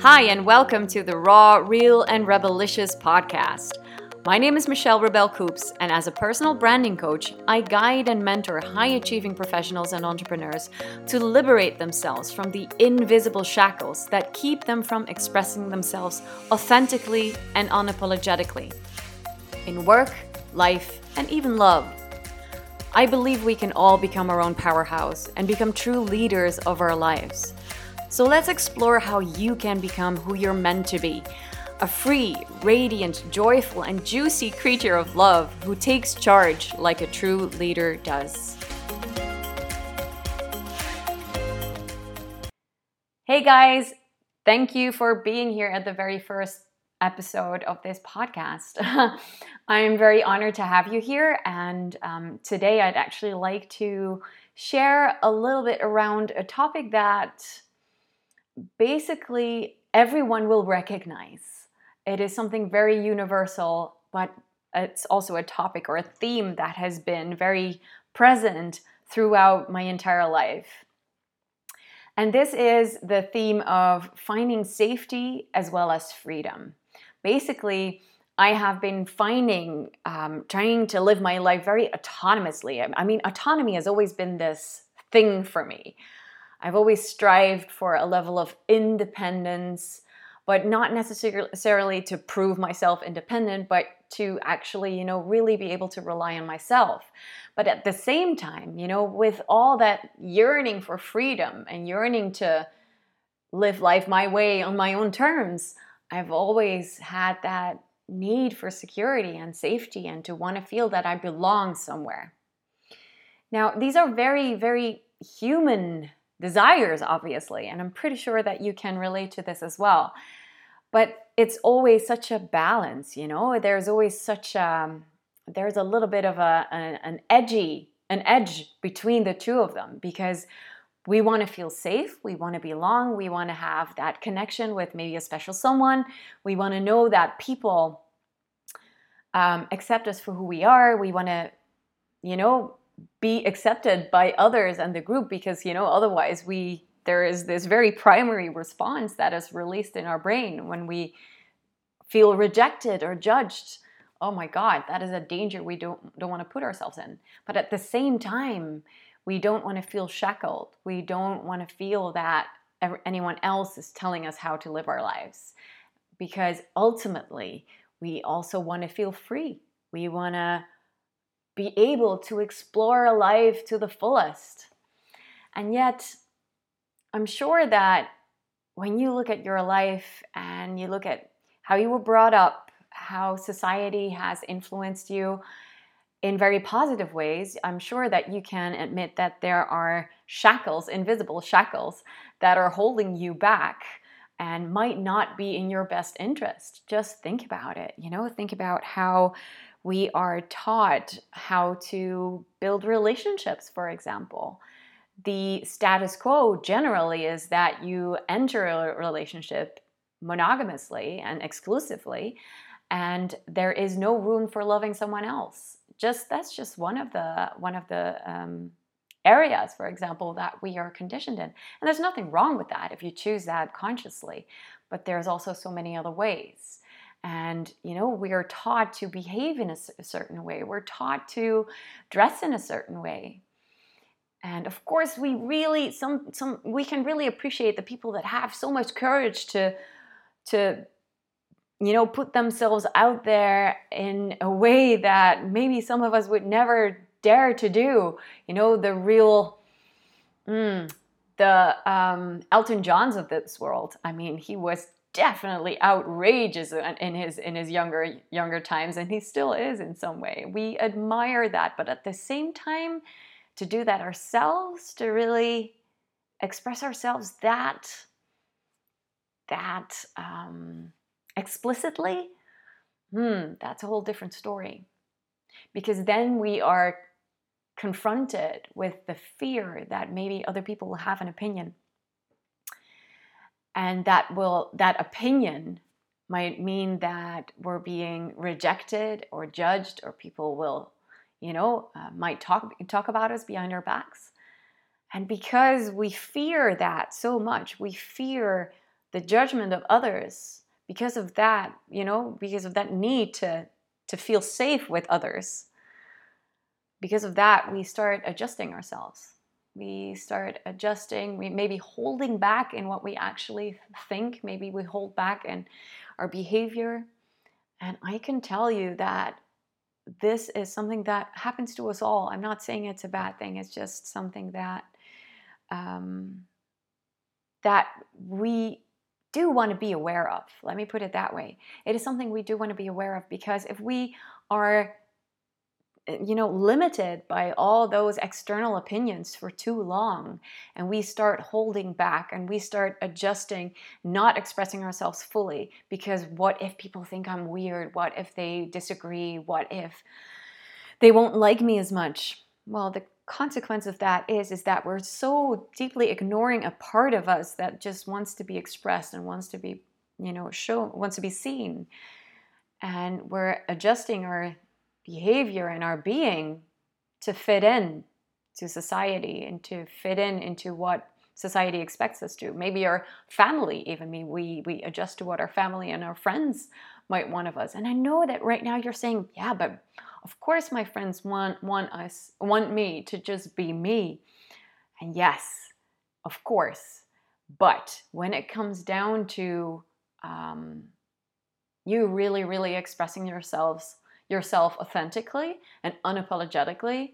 Hi, and welcome to the Raw, Real, and Rebelicious podcast. My name is Michelle Rebel Coops, and as a personal branding coach, I guide and mentor high-achieving professionals and entrepreneurs to liberate themselves from the invisible shackles that keep them from expressing themselves authentically and unapologetically in work, life, and even love. I believe we can all become our own powerhouse and become true leaders of our lives. So let's explore how you can become who you're meant to be, a free, radiant, joyful, and juicy creature of love who takes charge like a true leader does. Hey guys, thank you for being here at the very first episode of this podcast. I'm very honored to have you here, and today I'd actually like to share a little bit around a topic that basically everyone will recognize. It is something very universal, but it's also a topic or a theme that has been very present throughout my entire life. And this is the theme of finding safety as well as freedom. Basically, I have been finding, trying to live my life very autonomously. I mean, autonomy has always been this thing for me. I've always strived for a level of independence, but not necessarily to prove myself independent, but to actually, really be able to rely on myself. But at the same time, with all that yearning for freedom and yearning to live life my way on my own terms, I've always had that need for security and safety and to want to feel that I belong somewhere. Now, these are very, very human desires, obviously, and I'm pretty sure that you can relate to this as well. But it's always such a balance, There's always such there's a little bit of an edge between the two of them, because we want to feel safe, we want to belong, we want to have that connection with maybe a special someone. We want to know that people accept us for who we are. We want to, be accepted by others and the group, because otherwise there is this very primary response that is released in our brain when we feel rejected or judged. Oh my God, that is a danger we don't want to put ourselves in. But at the same time, we don't want to feel shackled. We don't want to feel that anyone else is telling us how to live our lives, because ultimately we also want to feel free. We want to be able to explore life to the fullest. And yet, I'm sure that when you look at your life and you look at how you were brought up, how society has influenced you in very positive ways, I'm sure that you can admit that there are shackles, invisible shackles, that are holding you back and might not be in your best interest. Just think about it, Think about how we are taught how to build relationships, for example. The status quo generally is that you enter a relationship monogamously and exclusively, and there is no room for loving someone else. That's just one of the areas, for example, that we are conditioned in. And there's nothing wrong with that if you choose that consciously, but there's also so many other ways. And, we are taught to behave in a certain way. We're taught to dress in a certain way. And of course, we really, we can really appreciate the people that have so much courage to put themselves out there in a way that maybe some of us would never dare to do. The real, the Elton Johns of this world. I mean, he was definitely outrageous in his younger times, and he still is in some way. We admire that, but at the same time, to do that ourselves, to really express ourselves that explicitly, that's a whole different story. Because then we are confronted with the fear that maybe other people will have an opinion. And that opinion might mean that we're being rejected or judged, or people will, might talk about us behind our backs. And because we fear that so much, we fear the judgment of others because of that, you know, because of that need to feel safe with others. Because of that, we start adjusting ourselves. We start adjusting, we maybe holding back in what we actually think. Maybe we hold back in our behavior. And I can tell you that this is something that happens to us all. I'm not saying it's a bad thing. It's just something that that we do want to be aware of. Let me put it that way. It is something we do want to be aware of, because if we are, you know, limited by all those external opinions for too long, and we start holding back and we start adjusting, not expressing ourselves fully, because what if people think I'm weird? What if they disagree? What if they won't like me as much? Well, the consequence of that is that we're so deeply ignoring a part of us that just wants to be expressed and wants to be, you know, shown, wants to be seen. And we're adjusting our behavior and our being to fit in to society and to fit in into what society expects us to. Maybe our family, even we adjust to what our family and our friends might want of us. And I know that right now you're saying, yeah, but of course my friends want me to just be me. And yes, of course. But when it comes down to you really, really expressing yourself authentically and unapologetically,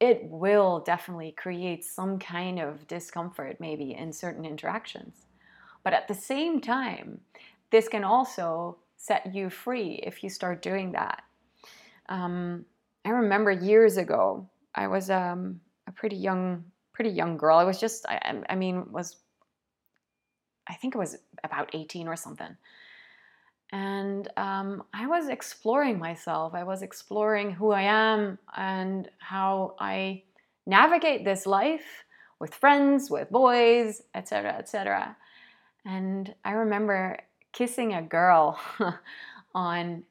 it will definitely create some kind of discomfort maybe in certain interactions. But at the same time, this can also set you free if you start doing that. I remember years ago, I was a pretty young girl. I was just, I think it was about 18 or something. And I was exploring myself. I was exploring who I am and how I navigate this life with friends, with boys, etc., etc. And I remember kissing a girl on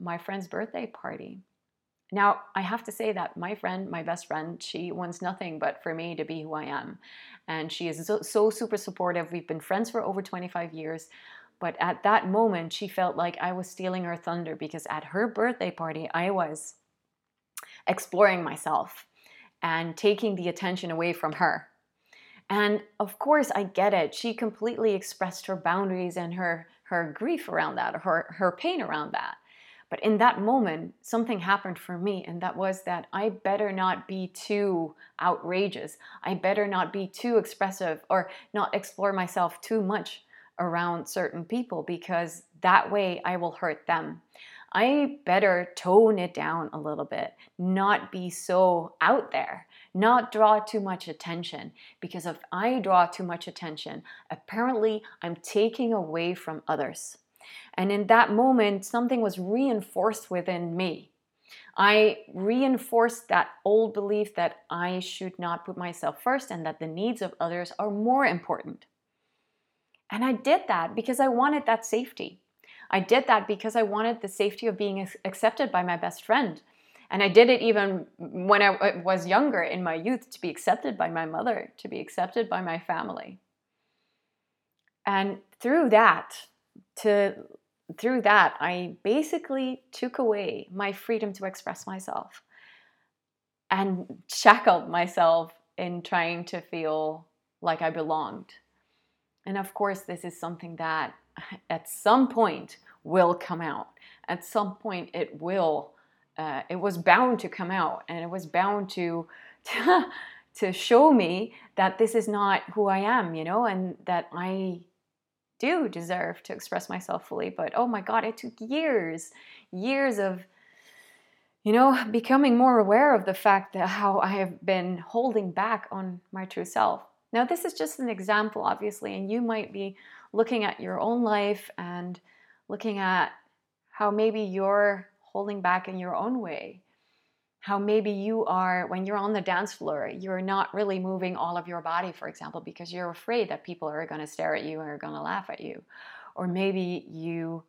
my friend's birthday party. Now, I have to say that my best friend, she wants nothing but for me to be who I am. And she is so super supportive. We've been friends for over 25 years. But at that moment, she felt like I was stealing her thunder, because at her birthday party, I was exploring myself and taking the attention away from her. And of course, I get it. She completely expressed her boundaries and her grief around that, her pain around that. But in that moment, something happened for me, and that was that I better not be too outrageous. I better not be too expressive or not explore myself too much around certain people, because that way I will hurt them. I better tone it down a little bit, not be so out there, not draw too much attention, because if I draw too much attention, apparently I'm taking away from others. And in that moment, something was reinforced within me. I reinforced that old belief that I should not put myself first and that the needs of others are more important. And I did that because I wanted that safety. I did that because I wanted the safety of being accepted by my best friend. And I did it even when I was younger, in my youth, to be accepted by my mother, to be accepted by my family. And through that, I basically took away my freedom to express myself and shackled myself in trying to feel like I belonged. And of course, this is something that at some point will come out. At some point, it will. It was bound to come out, and it was bound to show me that this is not who I am, you know, and that I do deserve to express myself fully. But oh my God, it took years of, you know, becoming more aware of the fact that how I have been holding back on my true self. Now, this is just an example, obviously, and you might be looking at your own life and looking at how maybe you're holding back in your own way, how maybe you are, when you're on the dance floor, you're not really moving all of your body, for example, because you're afraid that people are going to stare at you or are going to laugh at you, or maybe you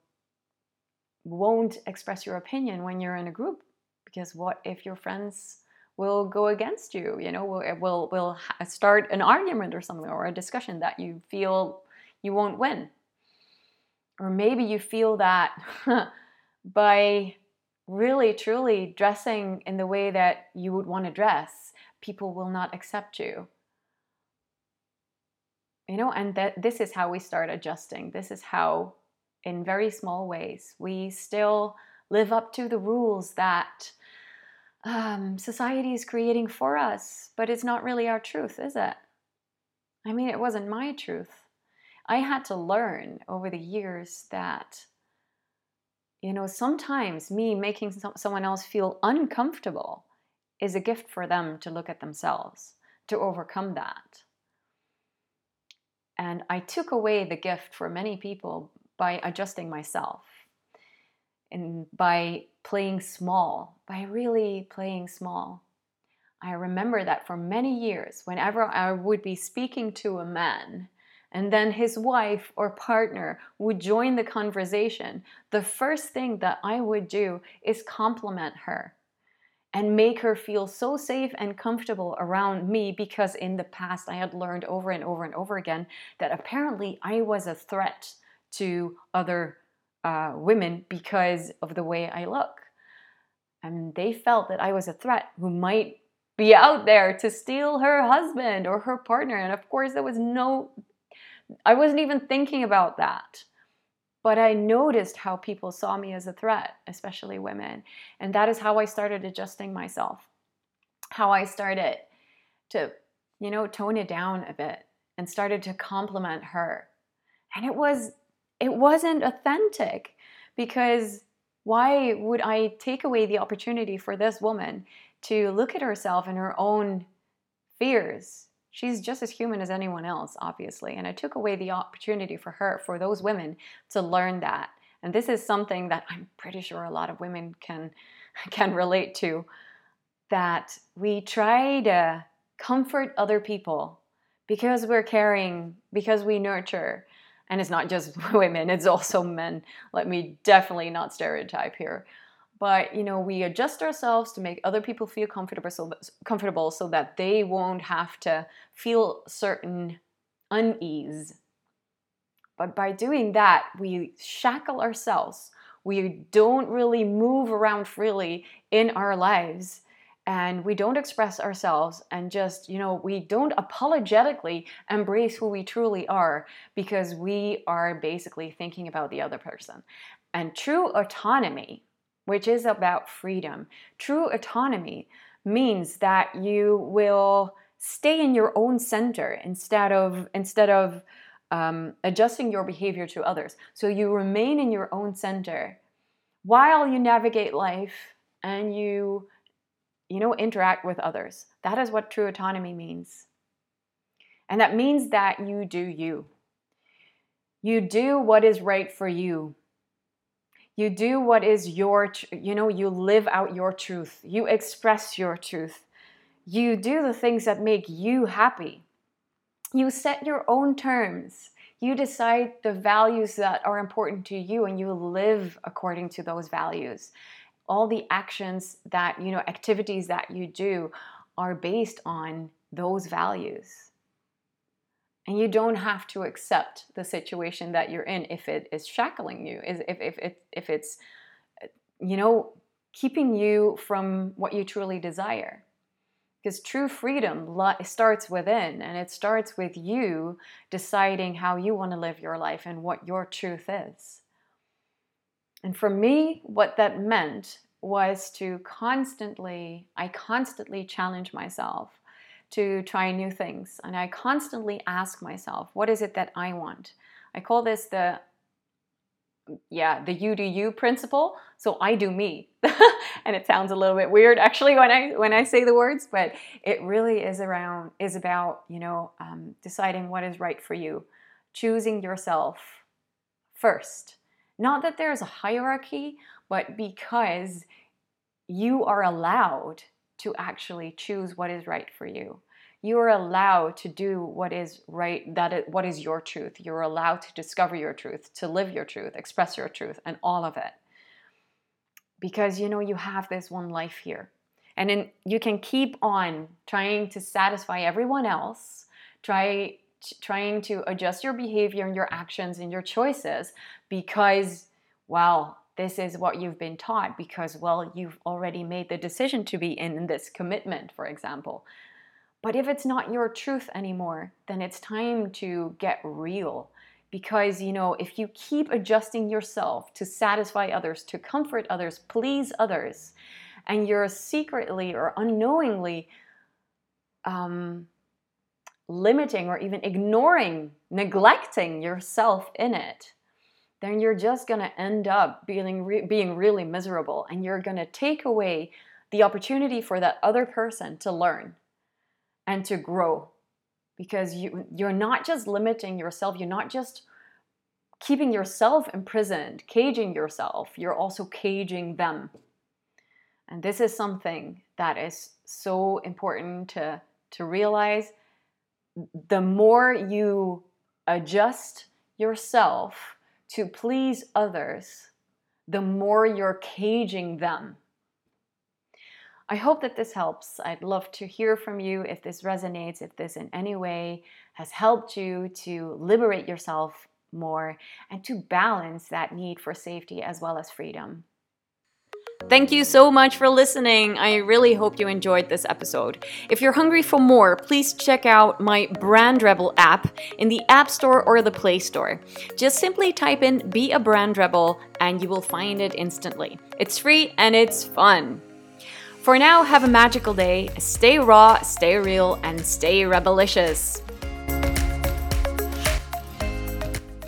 won't express your opinion when you're in a group, because what if your friends will go against you, you know, will start an argument or something, or a discussion that you feel you won't win. Or maybe you feel that by really, truly dressing in the way that you would want to dress, people will not accept you. You know, and this is how we start adjusting. This is how, in very small ways, we still live up to the rules that society is creating for us, but it's not really our truth, is it? I mean, it wasn't my truth. I had to learn over the years that, you know, sometimes me making someone else feel uncomfortable is a gift for them to look at themselves, to overcome that. And I took away the gift for many people by adjusting myself and by playing small, by really playing small. I remember that for many years, whenever I would be speaking to a man and then his wife or partner would join the conversation, the first thing that I would do is compliment her and make her feel so safe and comfortable around me, because in the past I had learned over and over and over again that apparently I was a threat to other women because of the way I look. And they felt that I was a threat who might be out there to steal her husband or her partner. And of course, I wasn't even thinking about that. But I noticed how people saw me as a threat, especially women. And that is how I started adjusting myself, how I started to, you know, tone it down a bit and started to compliment her. And it wasn't authentic, because why would I take away the opportunity for this woman to look at herself and her own fears? She's just as human as anyone else, obviously. And I took away the opportunity for her, for those women, to learn that. And this is something that I'm pretty sure a lot of women can relate to, that we try to comfort other people because we're caring, because we nurture. And it's not just women, it's also men. Let me definitely not stereotype here. But, you know, we adjust ourselves to make other people feel comfortable so that they won't have to feel certain unease. But by doing that, we shackle ourselves. We don't really move around freely in our lives. And we don't express ourselves, and just, you know, we don't apologetically embrace who we truly are, because we are basically thinking about the other person. And true autonomy, which is about freedom, true autonomy means that you will stay in your own center instead of adjusting your behavior to others. So you remain in your own center while you navigate life and you interact with others. That is what true autonomy means. And that means that you do you. You do what is right for you. You do what is you live out your truth. You express your truth. You do the things that make you happy. You set your own terms. You decide the values that are important to you, and you live according to those values. All the actions that, you know, activities that you do are based on those values. And you don't have to accept the situation that you're in if it is shackling you, if it's, you know, keeping you from what you truly desire. Because true freedom starts within, and it starts with you deciding how you want to live your life and what your truth is. And for me, what that meant was to I constantly challenge myself to try new things. And I constantly ask myself, what is it that I want? I call this the you do you principle. So I do me. And it sounds a little bit weird actually when I say the words, but it really is about, you know, deciding what is right for you, choosing yourself first. Not that there's a hierarchy, but because you are allowed to actually choose what is right for you. You are allowed to do what is right, what is your truth. You're allowed to discover your truth, to live your truth, express your truth, and all of it. Because, you know, you have this one life here. And then you can keep on trying to satisfy everyone else, try trying to adjust your behavior and your actions and your choices because, well, this is what you've been taught because, well, you've already made the decision to be in this commitment, for example. But if it's not your truth anymore, then it's time to get real. Because, you know, if you keep adjusting yourself to satisfy others, to comfort others, please others, and you're secretly or unknowingly limiting or even ignoring, neglecting yourself in it, then you're just going to end up being really miserable, and you're going to take away the opportunity for that other person to learn and to grow. Because you're not just limiting yourself, you're not just keeping yourself imprisoned, caging yourself, you're also caging them. And this is something that is so important to realize. The more you adjust yourself to please others, the more you're caging them. I hope that this helps. I'd love to hear from you if this resonates, if this in any way has helped you to liberate yourself more and to balance that need for safety as well as freedom. Thank you so much for listening. I really hope you enjoyed this episode. If you're hungry for more, please check out my Brand Rebel app in the App Store or the Play Store. Just simply type in "Be a Brand Rebel" and you will find it instantly. It's free and it's fun. For now, have a magical day. Stay raw, stay real, and stay rebellious.